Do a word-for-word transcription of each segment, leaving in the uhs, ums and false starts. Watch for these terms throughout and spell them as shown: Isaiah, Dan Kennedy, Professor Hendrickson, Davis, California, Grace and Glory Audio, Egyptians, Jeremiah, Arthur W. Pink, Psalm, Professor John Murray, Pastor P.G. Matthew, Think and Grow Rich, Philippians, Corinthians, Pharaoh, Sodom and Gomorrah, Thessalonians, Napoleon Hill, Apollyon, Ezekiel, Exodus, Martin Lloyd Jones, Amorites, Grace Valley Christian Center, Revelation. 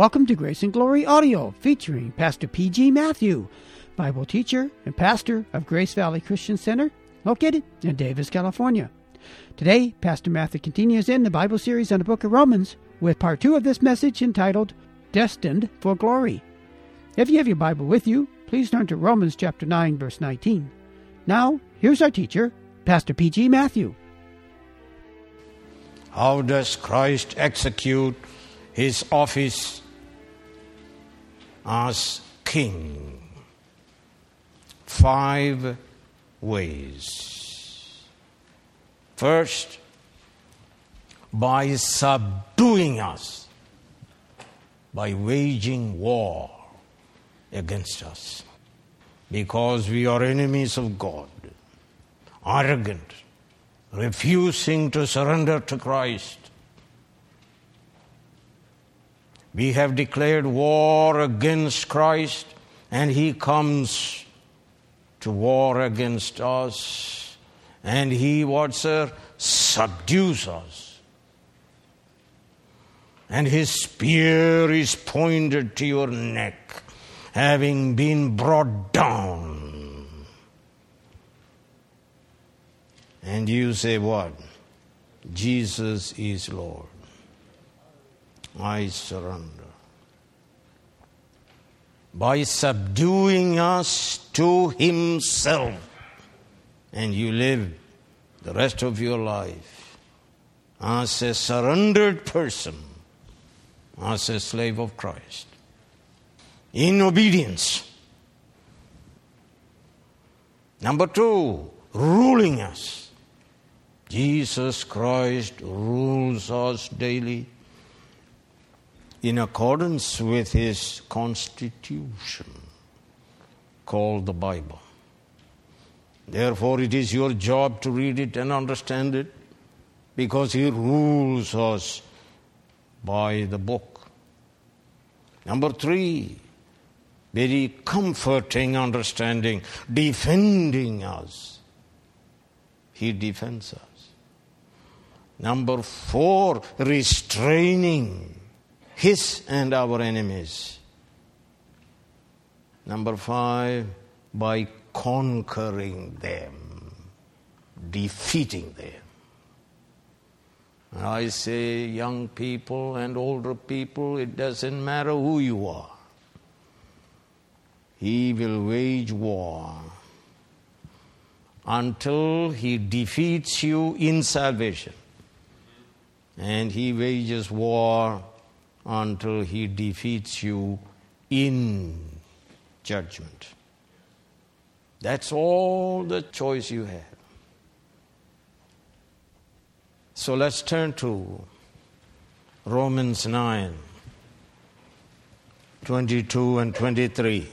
Welcome to Grace and Glory Audio, featuring Pastor P G. Matthew, Bible teacher and pastor of Grace Valley Christian Center, located in Davis, California. Today, Pastor Matthew continues in the Bible series on the book of Romans with part two of this message entitled, Destined for Glory. If you have your Bible with you, please turn to Romans chapter nine, verse nineteen. Now, here's our teacher, Pastor P G. Matthew. How does Christ execute his office as king? Five ways. First, by subduing us, by waging war against us, because we are enemies of God, arrogant, refusing to surrender to Christ. We have declared war against Christ, and he comes to war against us, and he, what, sir, subdues us. And his spear is pointed to your neck, having been brought down. And you say what? Jesus is Lord. I surrender. By subduing us to himself, and you live the rest of your life as a surrendered person, as a slave of Christ, in obedience. Number two, ruling us. Jesus Christ rules us daily in accordance with his constitution called the Bible. Therefore, it is your job to read it and understand it, because he rules us by the book. Number three, very comforting understanding, defending us. He defends us. Number four, restraining his and our enemies. Number five, by conquering them, defeating them. I say, young people and older people, it doesn't matter who you are. He will wage war until he defeats you in salvation. And he wages war until he defeats you in judgment. That's all the choice you have. So let's turn to Romans nine, twenty-two and twenty-three.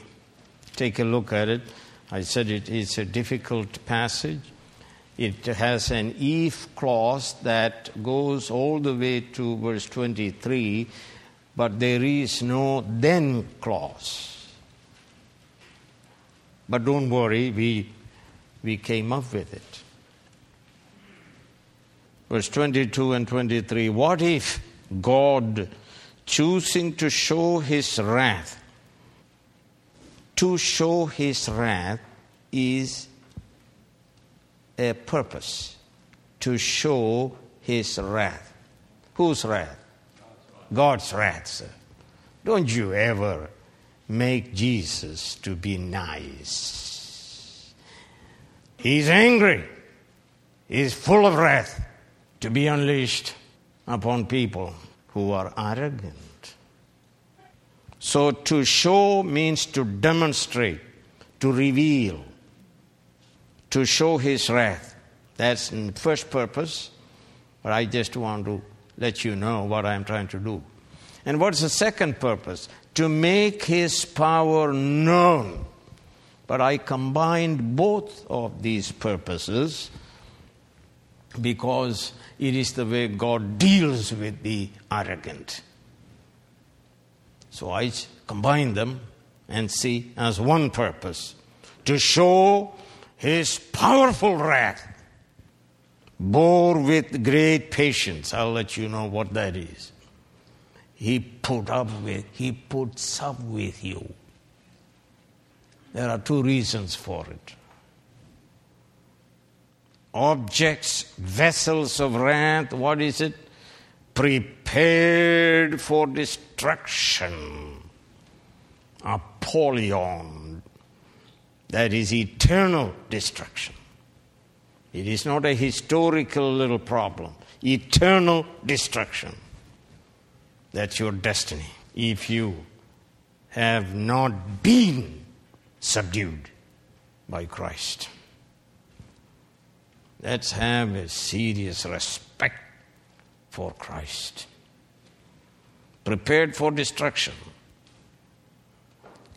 Take a look at it. I said it is a difficult passage. It has an if clause that goes all the way to verse twenty-three. But there is no then clause. But don't worry, we, we came up with it. Verse twenty-two and twenty-three. What if God, choosing to show his wrath, to show his wrath is a purpose, to show his wrath. Whose wrath? God's wrath, sir. Don't you ever make Jesus to be nice. He's angry. He's full of wrath to be unleashed upon people who are arrogant. So to show means to demonstrate, to reveal, to show his wrath. That's the first purpose, but I just want to let you know what I'm trying to do. And what's the second purpose? To make his power known. But I combined both of these purposes because it is the way God deals with the arrogant. So I combine them and see as one purpose, to show his powerful wrath, bore with great patience. I'll let you know what that is. He put up with, he puts up with you. There are two reasons for it. Objects, vessels of wrath, what is it? Prepared for destruction. Apollyon. That is eternal destruction. It is not a historical little problem. Eternal destruction. That's your destiny. If you have not been subdued by Christ. Let's have a serious respect for Christ. Prepared for destruction.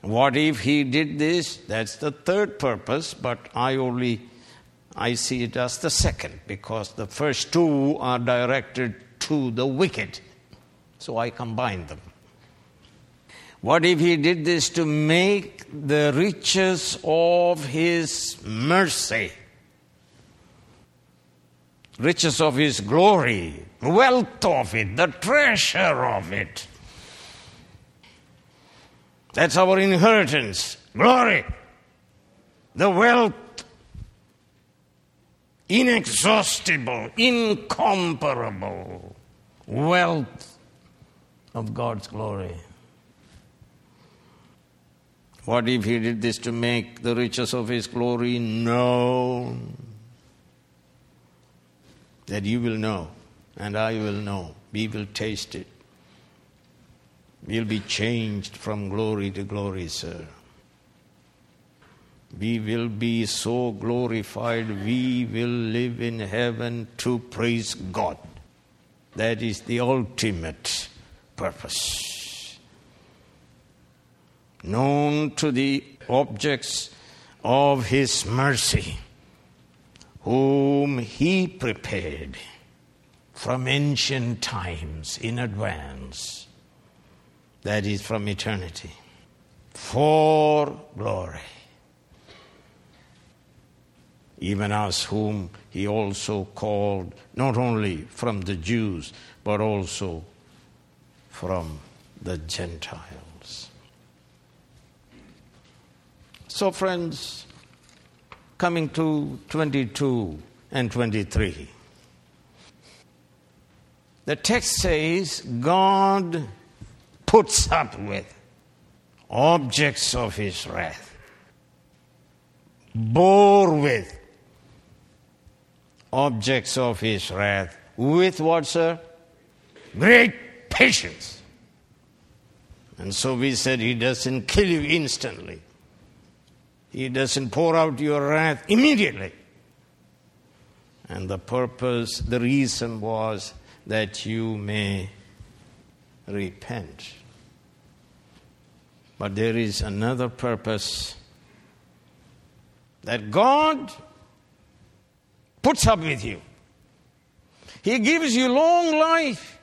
What if he did this? That's the third purpose, but I only I see it as the second, because the first two are directed to the wicked. So I combine them. What if he did this to make the riches of his mercy, riches of his glory, wealth of it, the treasure of it? That's our inheritance, glory, the wealth, inexhaustible, incomparable wealth of God's glory. What if he did this to make the riches of his glory known? That you will know, and I will know. We will taste it. We'll be changed from glory to glory, sir. We will be so glorified, we will live in heaven to praise God. That is the ultimate purpose. Known to the objects of his mercy, whom he prepared from ancient times in advance, that is from eternity, for glory. Even us whom he also called, not only from the Jews, but also from the Gentiles. So, friends, coming to twenty-two and twenty-three. The text says God puts up with objects of his wrath, bore with objects of his wrath. With what, sir? Great patience. And so we said he doesn't kill you instantly. He doesn't pour out your wrath immediately. And the purpose, the reason was that you may repent. But there is another purpose, that God puts up with you. He gives you long life,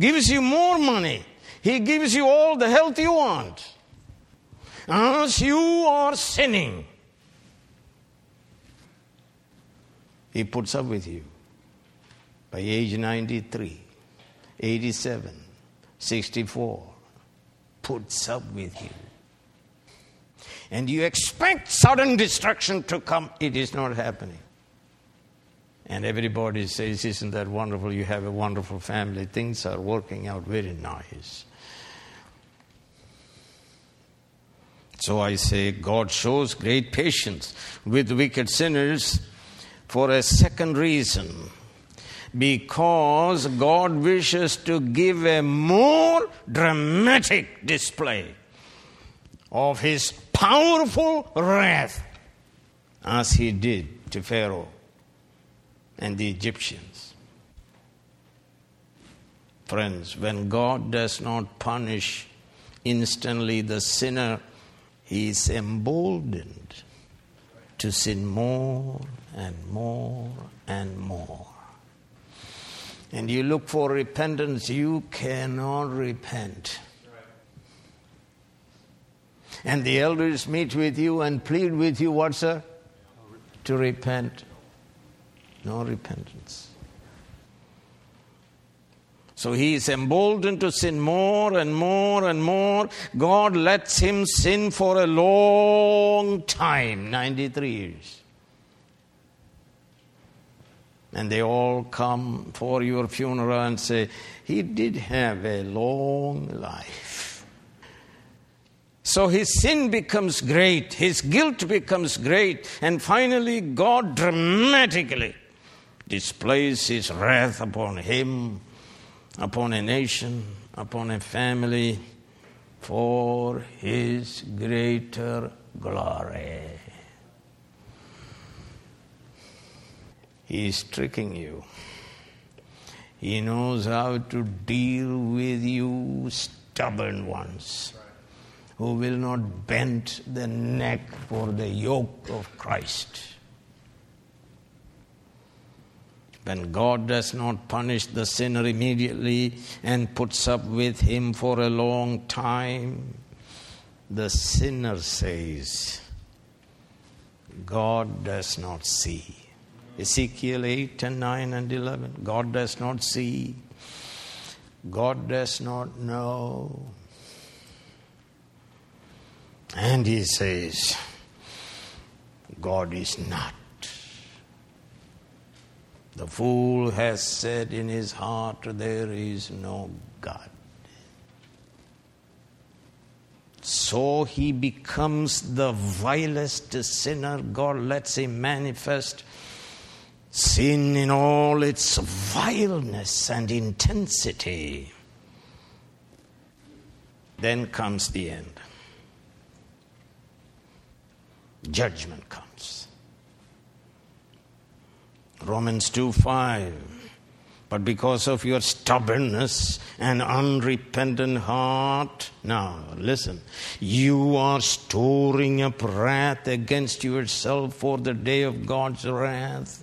gives you more money. He gives you all the health you want. As you are sinning, he puts up with you. By age ninety-three, eighty-seven, sixty-four, puts up with you. And you expect sudden destruction to come. It is not happening. And everybody says, isn't that wonderful? You have a wonderful family. Things are working out very nice. So I say, God shows great patience with wicked sinners for a second reason. Because God wishes to give a more dramatic display of his powerful wrath, as he did to Pharaoh and the Egyptians. Friends, when God does not punish instantly the sinner, he is emboldened to sin more and more and more. And you look for repentance, you cannot repent. And the elders meet with you and plead with you, what, sir? To repent. No repentance. So he is emboldened to sin more and more and more. God lets him sin for a long time, ninety-three years. And they all come for your funeral and say, he did have a long life. So his sin becomes great, his guilt becomes great, and finally God dramatically displays his wrath upon him, upon a nation, upon a family, for his greater glory. He is tricking you. He knows how to deal with you stubborn ones who will not bend the neck for the yoke of Christ. When God does not punish the sinner immediately and puts up with him for a long time, the sinner says, God does not see. Ezekiel eight and nine and eleven. God does not see. God does not know. And he says, God is not. The fool has said in his heart, there is no God. So he becomes the vilest sinner. God lets him manifest sin in all its vileness and intensity. Then comes the end. Judgment comes. Romans two five. But because of your stubbornness and unrepentant heart, now listen, you are storing up wrath against yourself for the day of God's wrath,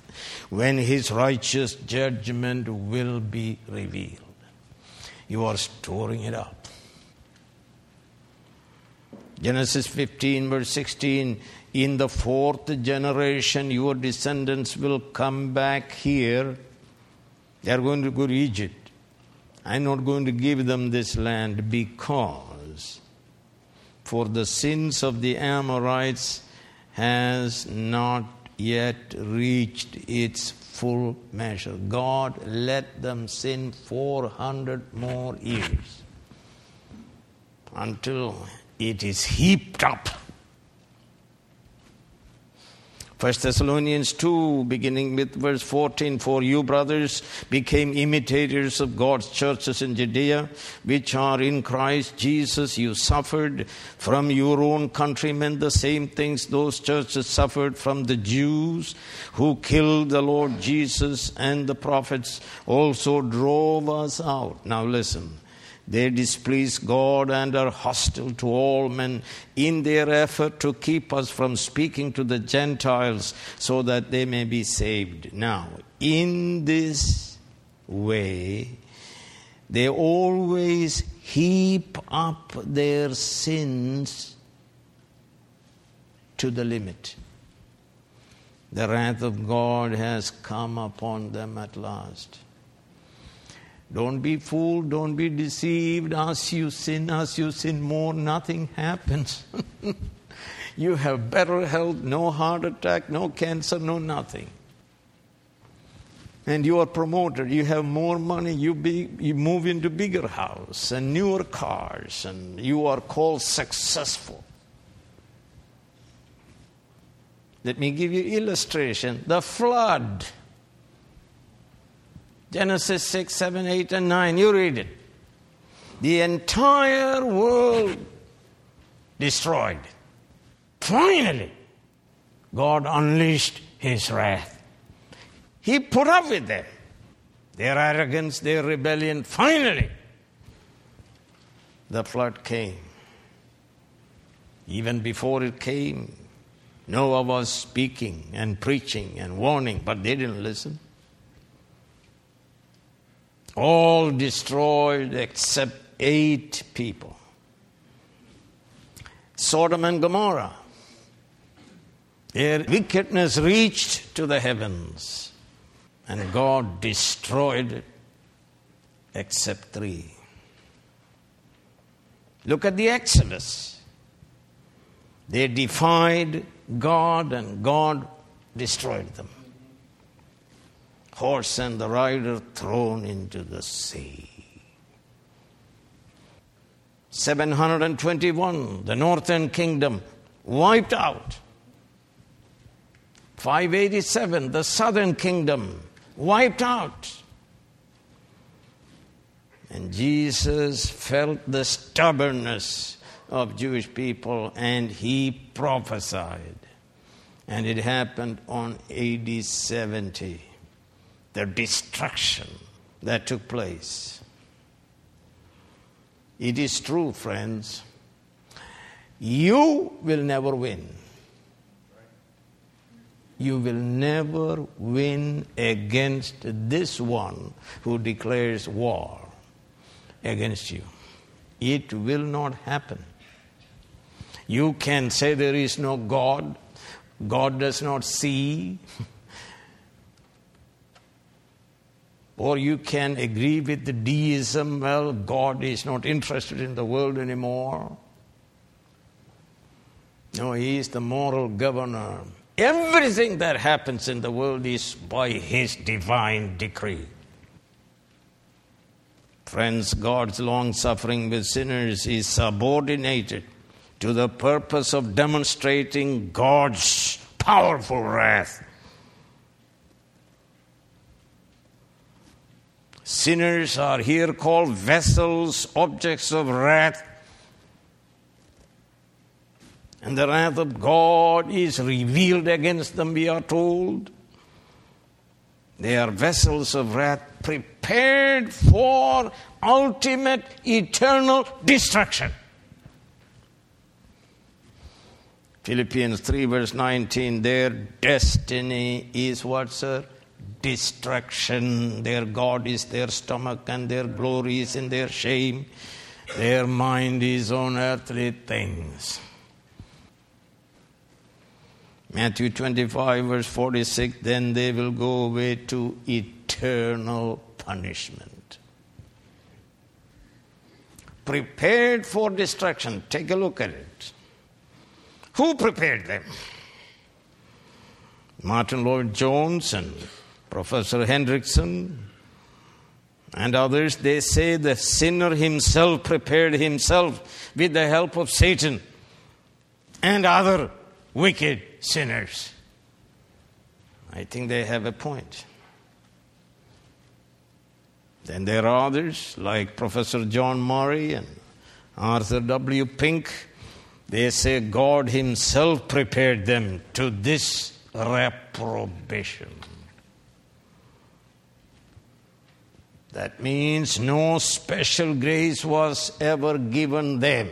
when his righteous judgment will be revealed. You are storing it up. Genesis fifteen verse sixteen. In the fourth generation, your descendants will come back here. They are going to go to Egypt. I'm not going to give them this land because for the sins of the Amorites has not yet reached its full measure. God let them sin four hundred more years until it is heaped up. First Thessalonians two, beginning with verse fourteen, for you, brothers, became imitators of God's churches in Judea, which are in Christ Jesus. You suffered from your own countrymen the same things those churches suffered from the Jews who killed the Lord Jesus and the prophets, also drove us out. Now listen. They displease God and are hostile to all men in their effort to keep us from speaking to the Gentiles so that they may be saved. Now, in this way, they always heap up their sins to the limit. The wrath of God has come upon them at last. Don't be fooled, don't be deceived. As you sin, as you sin more, nothing happens. You have better health, no heart attack, no cancer, no nothing. And you are promoted, you have more money, you, be, you move into bigger house and newer cars, and you are called successful. Let me give you illustration. The flood. Genesis six, seven, eight, and nine. You read it. The entire world destroyed. Finally, God unleashed his wrath. He put up with them. Their arrogance, their rebellion. Finally, the flood came. Even before it came, Noah was speaking and preaching and warning, but they didn't listen. All destroyed except eight people. Sodom and Gomorrah. Their wickedness reached to the heavens, and God destroyed it except three. Look at the Exodus. They defied God and God destroyed them. Horse and the rider thrown into the sea. seven hundred twenty-one, the northern kingdom wiped out. five eighty-seven, the southern kingdom wiped out. And Jesus felt the stubbornness of Jewish people and he prophesied. And it happened on A D seventy. The destruction that took place. It is true, friends. You will never win. You will never win against this one who declares war against you. It will not happen. You can say there is no God. God does not see. Or you can agree with the deism, well, God is not interested in the world anymore. No, he is the moral governor. Everything that happens in the world is by his divine decree. Friends, God's long-suffering with sinners is subordinated to the purpose of demonstrating God's powerful wrath. Sinners are here called vessels, objects of wrath. And the wrath of God is revealed against them, we are told. They are vessels of wrath prepared for ultimate eternal destruction. Philippians three verse nineteen, their destiny is what, sir? Destruction. Their God is their stomach and their glory is in their shame. Their mind is on earthly things. Matthew twenty-five verse forty-six, then they will go away to eternal punishment. Prepared for destruction. Take a look at it. Who prepared them? Martin Lloyd Jones and Professor Hendrickson and others, they say the sinner himself prepared himself with the help of Satan and other wicked sinners. I think they have a point. Then there are others like Professor John Murray and Arthur W. Pink. They say God himself prepared them to this reprobation. That means no special grace was ever given them.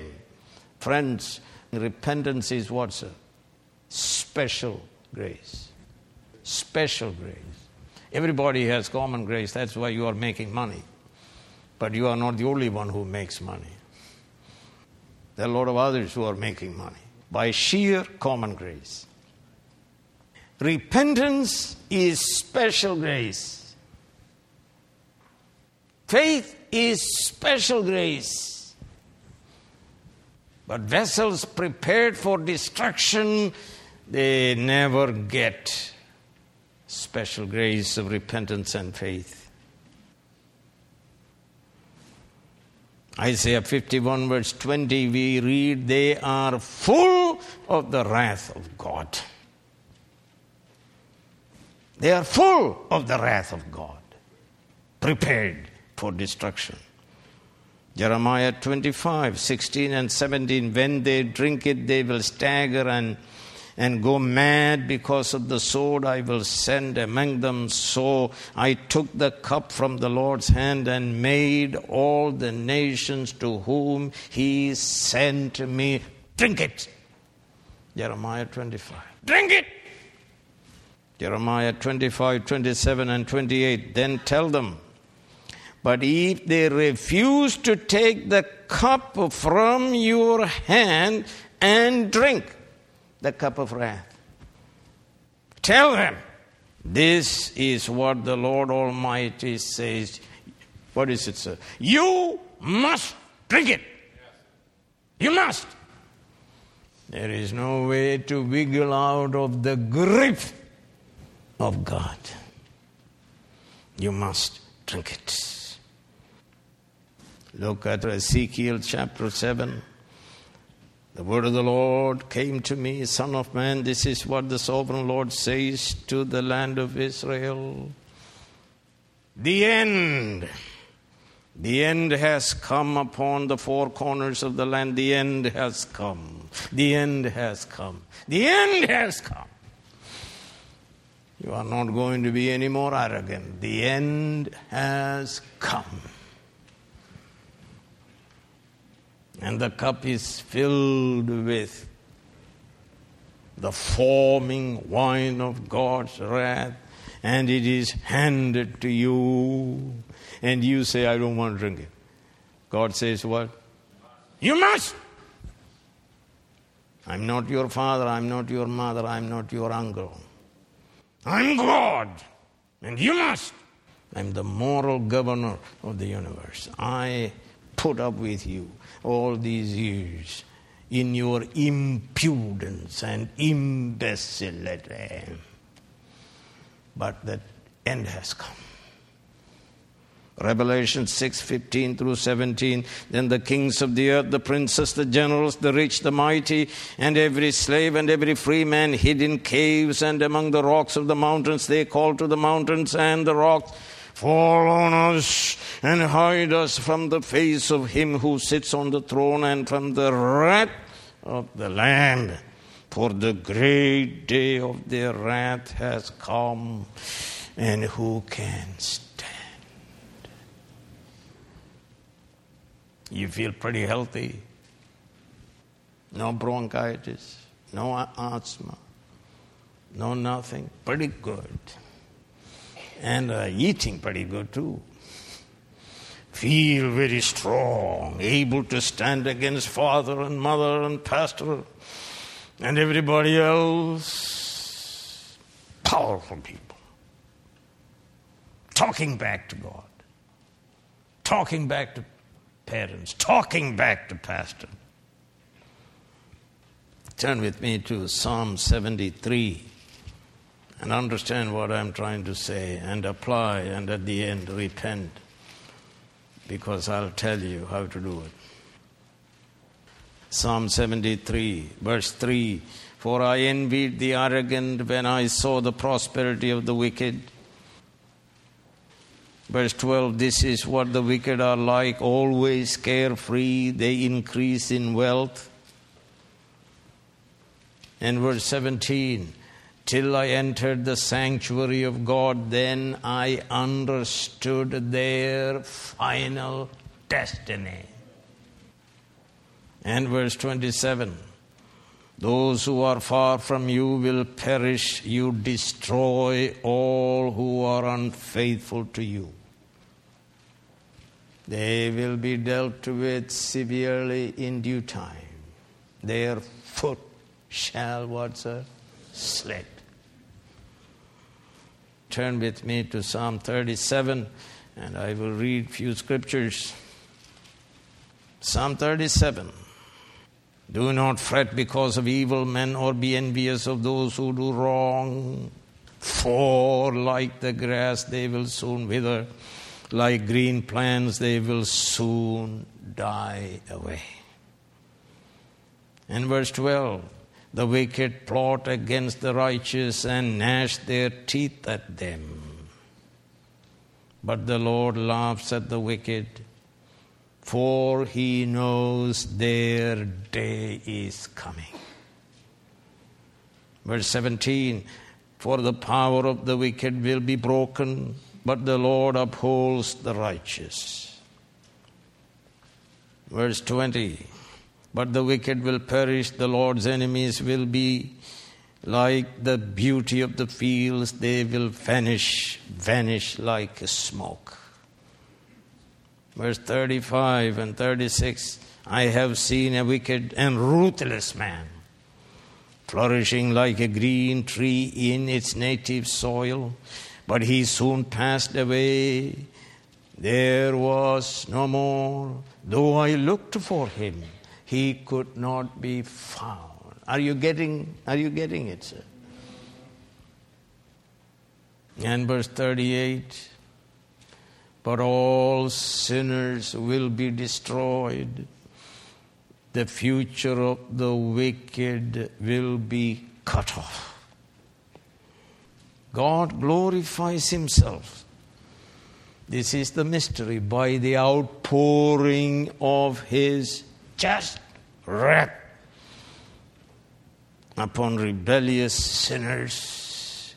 Friends, repentance is what, sir? Special grace. Special grace. Everybody has common grace. That's why you are making money. But you are not the only one who makes money. There are a lot of others who are making money by sheer common grace. Repentance is special grace. Faith is special grace. But vessels prepared for destruction, they never get special grace of repentance and faith. Isaiah fifty-one verse twenty, we read, they are full of the wrath of God. They are full of the wrath of God. Prepared for destruction. Jeremiah twenty-five, sixteen and seventeen, when they drink it, they will stagger and, and go mad because of the sword I will send among them. So I took the cup from the Lord's hand and made all the nations to whom he sent me drink it. Jeremiah twenty-five. Drink it! Jeremiah twenty-five, twenty-seven and twenty-eight, then tell them, but if they refuse to take the cup from your hand and drink the cup of wrath, tell them, this is what the Lord Almighty says. What is it, sir? You must drink it. You must. There is no way to wiggle out of the grip of God. You must drink it. Look at Ezekiel chapter seven. The word of the Lord came to me, Son of man, this is what the sovereign Lord says to the land of Israel. The end. The end has come upon the four corners of the land. The end has come. The end has come. The end has come. You are not going to be any more arrogant. The end has come. And the cup is filled with the foaming wine of God's wrath, and it is handed to you. And you say, I don't want to drink it. God says what? You must. I'm not your father, I'm not your mother, I'm not your uncle. I'm God, and you must. I'm the moral governor of the universe. I put up with you all these years in your impudence and imbecility. But the end has come. Revelation six fifteen through seventeen. Then the kings of the earth, the princes, the generals, the rich, the mighty, and every slave and every free man hid in caves and among the rocks of the mountains. They called to the mountains and the rocks, fall on us and hide us from the face of him who sits on the throne and from the wrath of the Lamb. For the great day of their wrath has come, and who can stand? You feel pretty healthy. No bronchitis, no asthma, no nothing. Pretty good. And uh, eating pretty good too. Feel very strong, able to stand against father and mother and pastor and everybody else. Powerful people. Talking back to God. Talking back to parents. Talking back to pastor. Turn with me to Psalm seventy-three. And understand what I'm trying to say and apply, and at the end repent, because I'll tell you how to do it. Psalm seventy-three, verse three. For I envied the arrogant when I saw the prosperity of the wicked. Verse twelve, this is what the wicked are like, always carefree, they increase in wealth. And verse seventeen, till I entered the sanctuary of God, then I understood their final destiny. And verse twenty-seven, those who are far from you will perish. You destroy all who are unfaithful to you. They will be dealt with severely in due time. Their foot shall, what, sir? Slip. Turn with me to Psalm thirty-seven, and I will read few scriptures. Psalm thirty-seven. Do not fret because of evil men or be envious of those who do wrong. For like the grass they will soon wither. Like green plants they will soon die away. And verse twelve. The wicked plot against the righteous and gnash their teeth at them. But the Lord laughs at the wicked, for he knows their day is coming. Verse seventeen, for the power of the wicked will be broken, but the Lord upholds the righteous. Verse twenty, but the wicked will perish, the Lord's enemies will be like the beauty of the fields, they will vanish, vanish like smoke. Verse thirty-five and thirty-six, I have seen a wicked and ruthless man, flourishing like a green tree in its native soil, but he soon passed away. There was no more. Though I looked for him, he could not be found. Are you getting, are you getting it, sir? And verse thirty-eight, but all sinners will be destroyed. The future of the wicked will be cut off. God glorifies himself. This is the mystery, by the outpouring of his just wrath upon rebellious sinners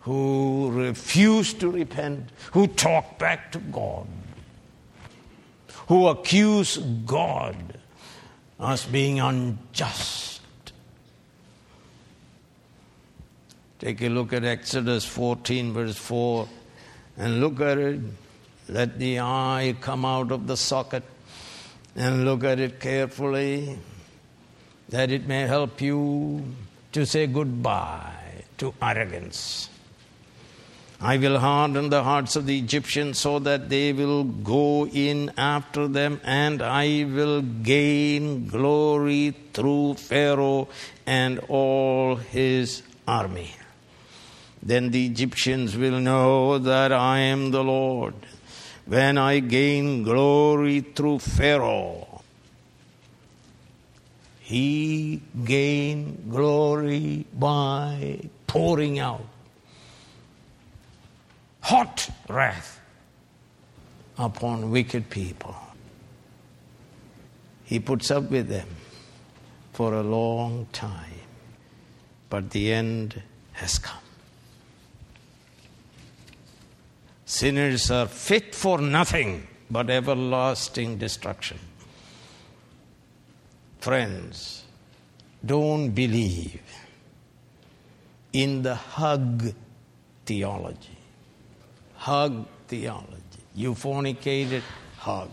who refuse to repent, who talk back to God, who accuse God as being unjust. Take a look at Exodus fourteen, verse four. And look at it. Let the eye come out of the socket and look at it carefully, that it may help you to say goodbye to arrogance. I will harden the hearts of the Egyptians so that they will go in after them, and I will gain glory through Pharaoh and all his army. Then the Egyptians will know that I am the Lord, when I gain glory through Pharaoh. He gained glory by pouring out hot wrath upon wicked people. He puts up with them for a long time, but the end has come. Sinners are fit for nothing but everlasting destruction. Friends, don't believe in the hug theology. Hug theology. You fornicated, hug.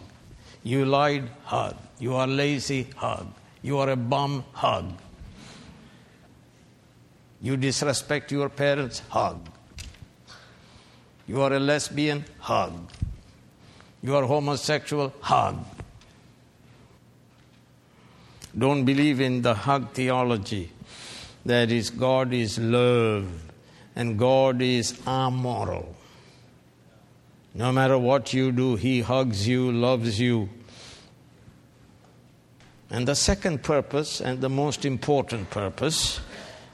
You lied, hug. You are lazy, hug. You are a bum, hug. You disrespect your parents, hug. You are a lesbian, hug. You are homosexual, hug. Don't believe in the hug theology. That is, God is love and God is amoral. No matter what you do, he hugs you, loves you. And the second purpose, and the most important purpose,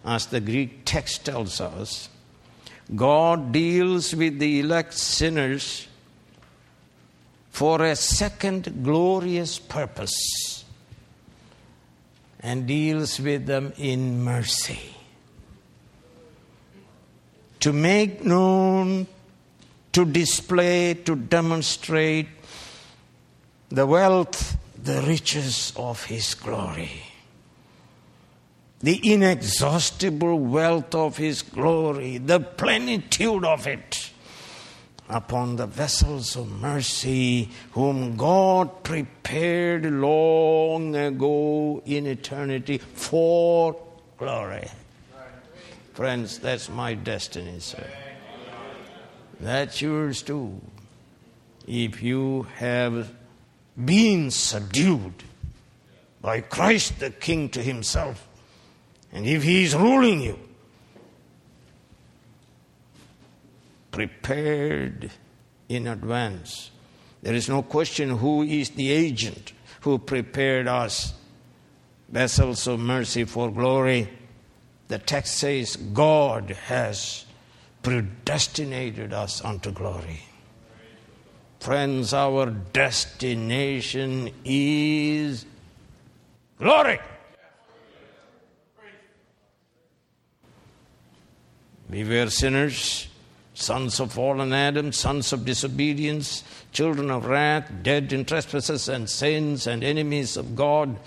as the Greek text tells us, God deals with the elect sinners for a second glorious purpose, and deals with them in mercy, to make known, to display, to demonstrate the wealth, the riches of his glory, the inexhaustible wealth of his glory, the plenitude of it, upon the vessels of mercy whom God prepared long ago in eternity for glory. Friends, that's my destiny, sir. That's yours too, if you have been subdued by Christ the King to himself. And if he is ruling you, prepared in advance. There is no question who is the agent who prepared us, vessels of mercy for glory. The text says God has predestinated us unto glory. Friends, our destination is glory. We were sinners, sons of fallen Adam, sons of disobedience, children of wrath, dead in trespasses and sins, and enemies of God,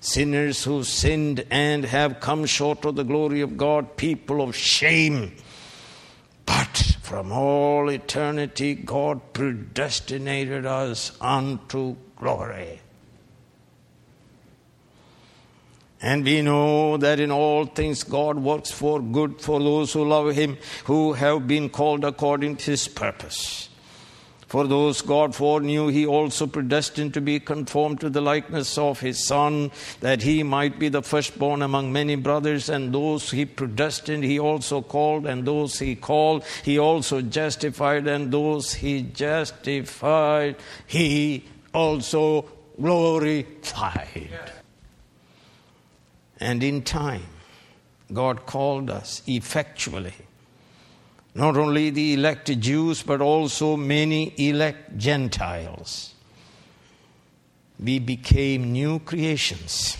sinners who sinned and have come short of the glory of God, people of shame. But from all eternity, God predestinated us unto glory. And we know that in all things God works for good for those who love him, who have been called according to his purpose. For those God foreknew, he also predestined to be conformed to the likeness of his Son, that he might be the firstborn among many brothers. And those he predestined, he also called. And those he called, he also justified. And those he justified, he also glorified. Yes. And in time, God called us effectually. Not only the elect Jews, but also many elect Gentiles. We became new creations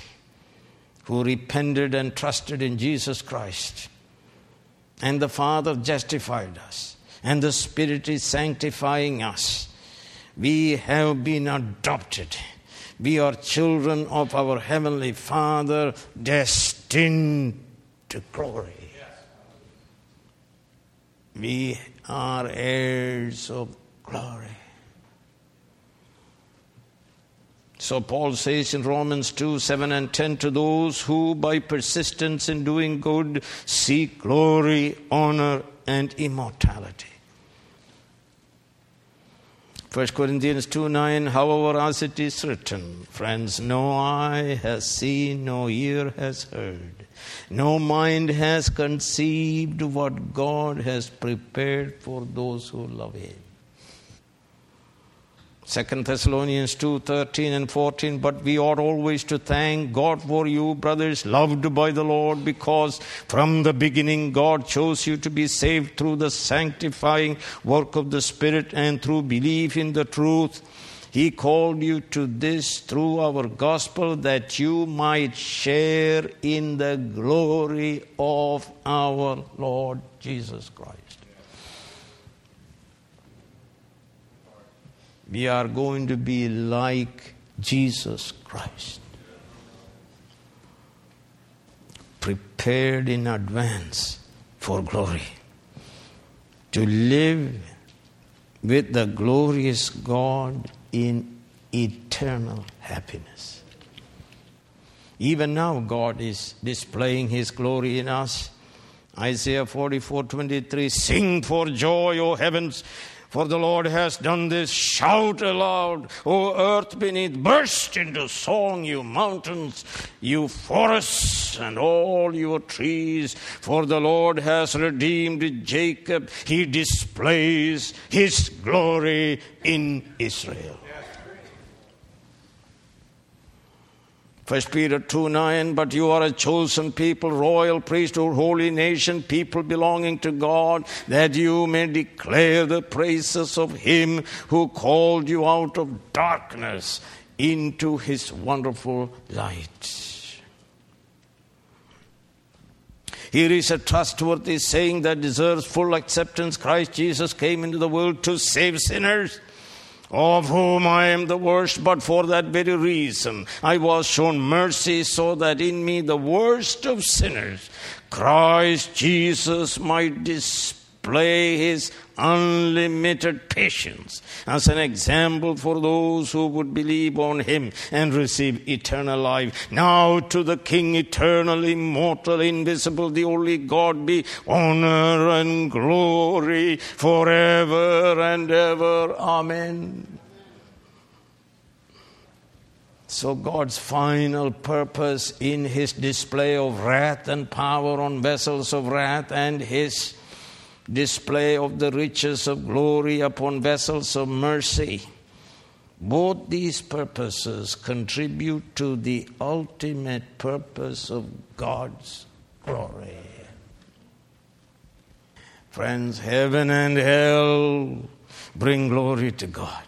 who repented and trusted in Jesus Christ. And the Father justified us. And the Spirit is sanctifying us. We have been adopted. We are children of our Heavenly Father, destined to glory. We are heirs of glory. So Paul says in Romans two, seven and ten, to those who by persistence in doing good seek glory, honor, and immortality. First Corinthians two, nine, however, as it is written, friends, no eye has seen, no ear has heard, no mind has conceived what God has prepared for those who love him. Second Thessalonians two, thirteen and fourteen, but we ought always to thank God for you, brothers, loved by the Lord, because from the beginning God chose you to be saved through the sanctifying work of the Spirit and through belief in the truth. He called you to this through our gospel, that you might share in the glory of our Lord Jesus Christ. We are going to be like Jesus Christ, prepared in advance for glory, to live with the glorious God in eternal happiness. Even now, God is displaying his glory in us. Isaiah forty-four, twenty-three, sing for joy, O heavens, for the Lord has done this. Shout aloud, O earth beneath. Burst into song, you mountains, you forests, and all your trees. For the Lord has redeemed Jacob. He displays his glory in Israel. First Peter two, nine, but you are a chosen people, royal priesthood, holy nation, people belonging to God, that you may declare the praises of him who called you out of darkness into his wonderful light. Here is a trustworthy saying that deserves full acceptance. Christ Jesus came into the world to save sinners, of whom I am the worst, but for that very reason I was shown mercy, so that in me, the worst of sinners, Christ Jesus might display his unlimited patience as an example for those who would believe on him and receive eternal life. Now to the King, eternal, immortal, invisible, the only God, be honor and glory forever and ever. Amen. So God's final purpose in his display of wrath and power on vessels of wrath, and his display of the riches of glory upon vessels of mercy. Both these purposes contribute to the ultimate purpose of God's glory. Friends, heaven and hell bring glory to God.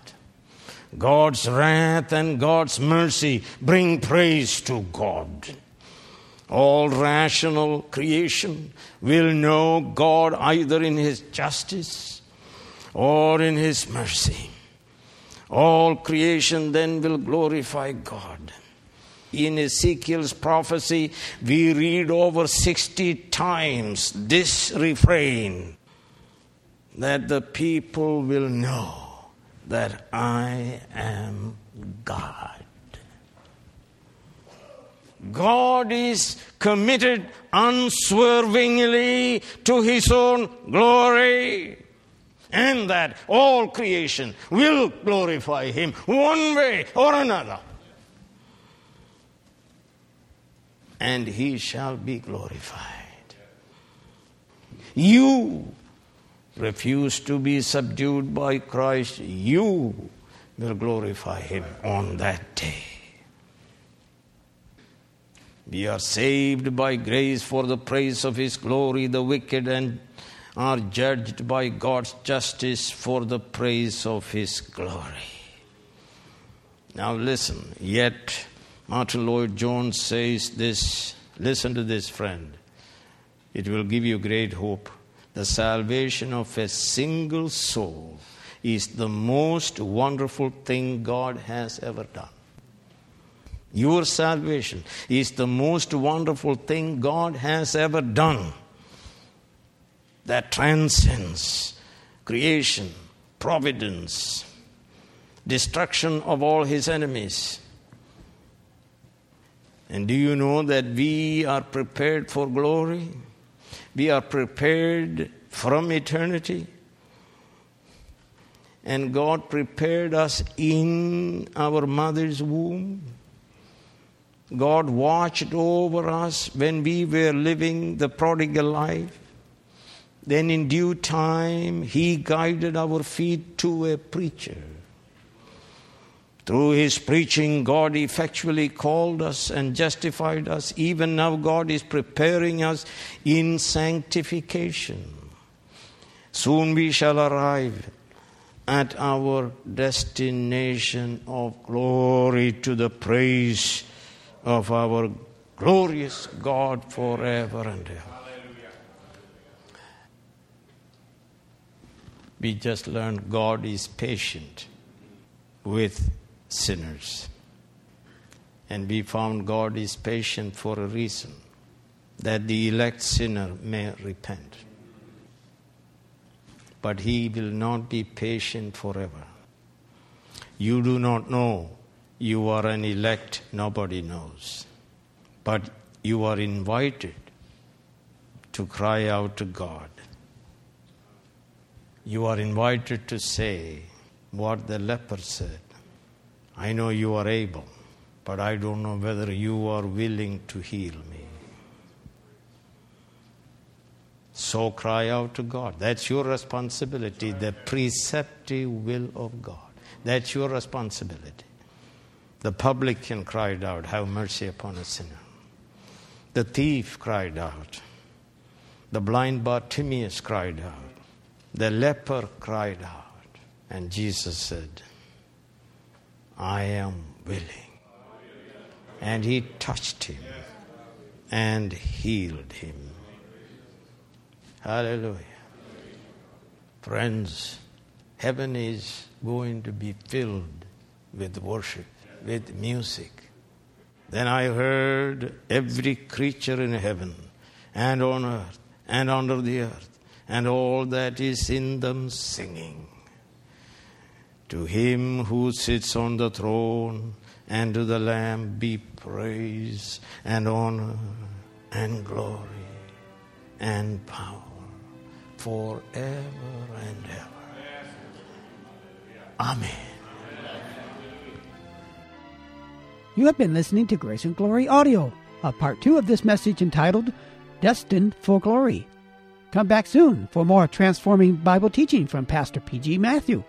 God's wrath and God's mercy bring praise to God. All rational creation will know God either in his justice or in his mercy. All creation then will glorify God. In Ezekiel's prophecy, we read over sixty times this refrain, that the people will know that I am God. God is committed unswervingly to his own glory. and that all creation will glorify him one way or another. And he shall be glorified. You refuse to be subdued by Christ. You will glorify him on that day. We are saved by grace for the praise of his glory. The wicked and are judged by God's justice for the praise of his glory. Now listen. Yet Martin Lloyd Jones says this. Listen to this, friend. It will give you great hope. The salvation of a single soul is the most wonderful thing God has ever done. Your salvation is the most wonderful thing God has ever done, that transcends creation, providence, destruction of all his enemies. And do you know that we are prepared for glory? We are prepared from eternity. And God prepared us in our mother's womb. God watched over us when we were living the prodigal life. Then in due time, he guided our feet to a preacher. Through his preaching, God effectually called us and justified us. Even now, God is preparing us in sanctification. Soon we shall arrive at our destination of glory, to the praise of our glorious God forever and ever. We just learned God is patient with sinners. And we found God is patient for a reason, that the elect sinner may repent. But he will not be patient forever. You do not know you are an elect, nobody knows. But you are invited to cry out to God. You are invited to say what the leper said. I know you are able, but I don't know whether you are willing to heal me. So cry out to God. That's your responsibility, the preceptive will of God. That's your responsibility. The publican cried out, have mercy upon a sinner. The thief cried out. The blind Bartimaeus cried out. The leper cried out. And Jesus said, I am willing. And he touched him and healed him. Hallelujah. Friends, heaven is going to be filled with worship, with music. Then I heard every creature in heaven and on earth and under the earth and all that is in them singing, to him who sits on the throne and to the Lamb be praise and honor and glory and power forever and ever. Amen. You have been listening to Grace and Glory Audio, a part two of this message entitled Destined for Glory. Come back soon for more transforming Bible teaching from Pastor P G Matthew.